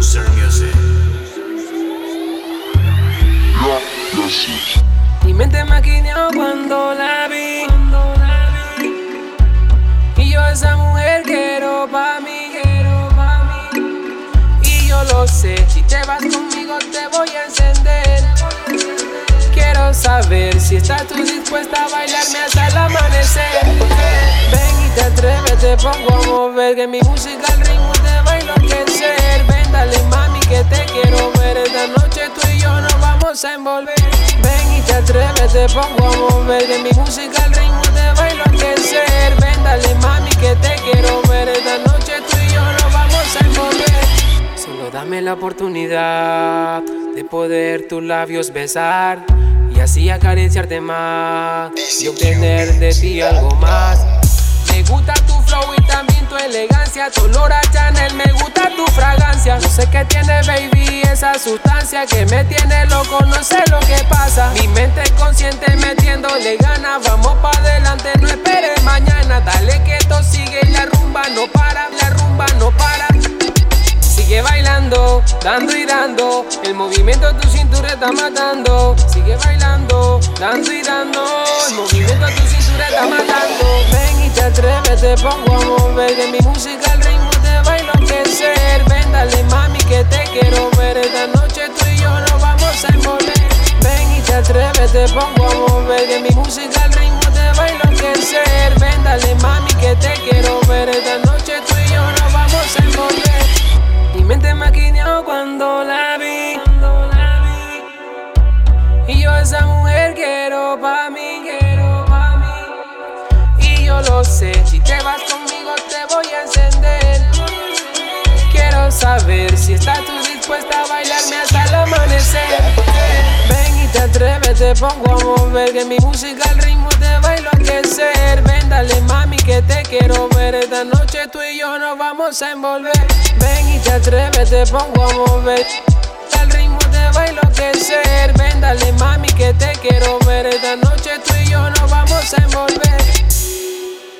Producer Music. Mi mente maquineó cuando la vi. Y yo esa mujer quiero pa' mí, Y yo lo sé, si te vas conmigo te voy a encender. Quiero saber si estás tú dispuesta a bailarme hasta el amanecer. Ven y te atreves, te pongo a mover, que mi música al ritmo te va a enloquecer. Ven, dale mami que te quiero ver, esta noche tú y yo nos vamos a envolver. Ven y te atreves, te pongo a mover, que mi música al ritmo te va a enloquecer. Ven, dale mami que te quiero ver, esta noche tú y yo nos vamos a envolver. Solo dame la oportunidad de poder tus labios besar y así acariciarte más y obtener de ti algo más. Me gusta tu flow y también tu elegancia, Dolora Chanel, me gusta tu fragancia. No sé qué tiene, baby, esa sustancia que me tiene loco, no sé lo que pasa. Mi mente consciente metiéndole ganas, vamos pa' adelante, no esperes mañana. Dale que esto sigue y la rumba no para, Sigue bailando, dando y dando, el movimiento de tu cintura está matando. Sigue bailando, dando y dando, el movimiento de tu cintura está matando. Ven y te atreves, te pongo a mover, que mi música al ritmo te va a enloquecer. Ven, dale mami que te quiero ver, esta noche tú y yo nos vamos a envolver. Ven y te atreves, te pongo a mover, que mi música al ritmo te va a enloquecer. Ven, dale mami que te quiero ver, esta noche tú y yo nos vamos a envolver. Mi mente maquineó cuando la vi, y yo esa mujer quiero pa' mí, Y yo lo sé, si te vas conmigo te voy a encender. Quiero saber si estás tú dispuesta a bailarme hasta el amanecer. Ven y te atreves, te pongo a mover, que mi música al ritmo te va a enloquecer. Ven, dale mami que te quiero ver, esta noche tú y yo nos vamos a envolver. Ven y te atreves, te pongo a mover, el ritmo te va a enloquecer. Ven, dale mami que te quiero ver, esta noche tú y yo nos vamos a envolver.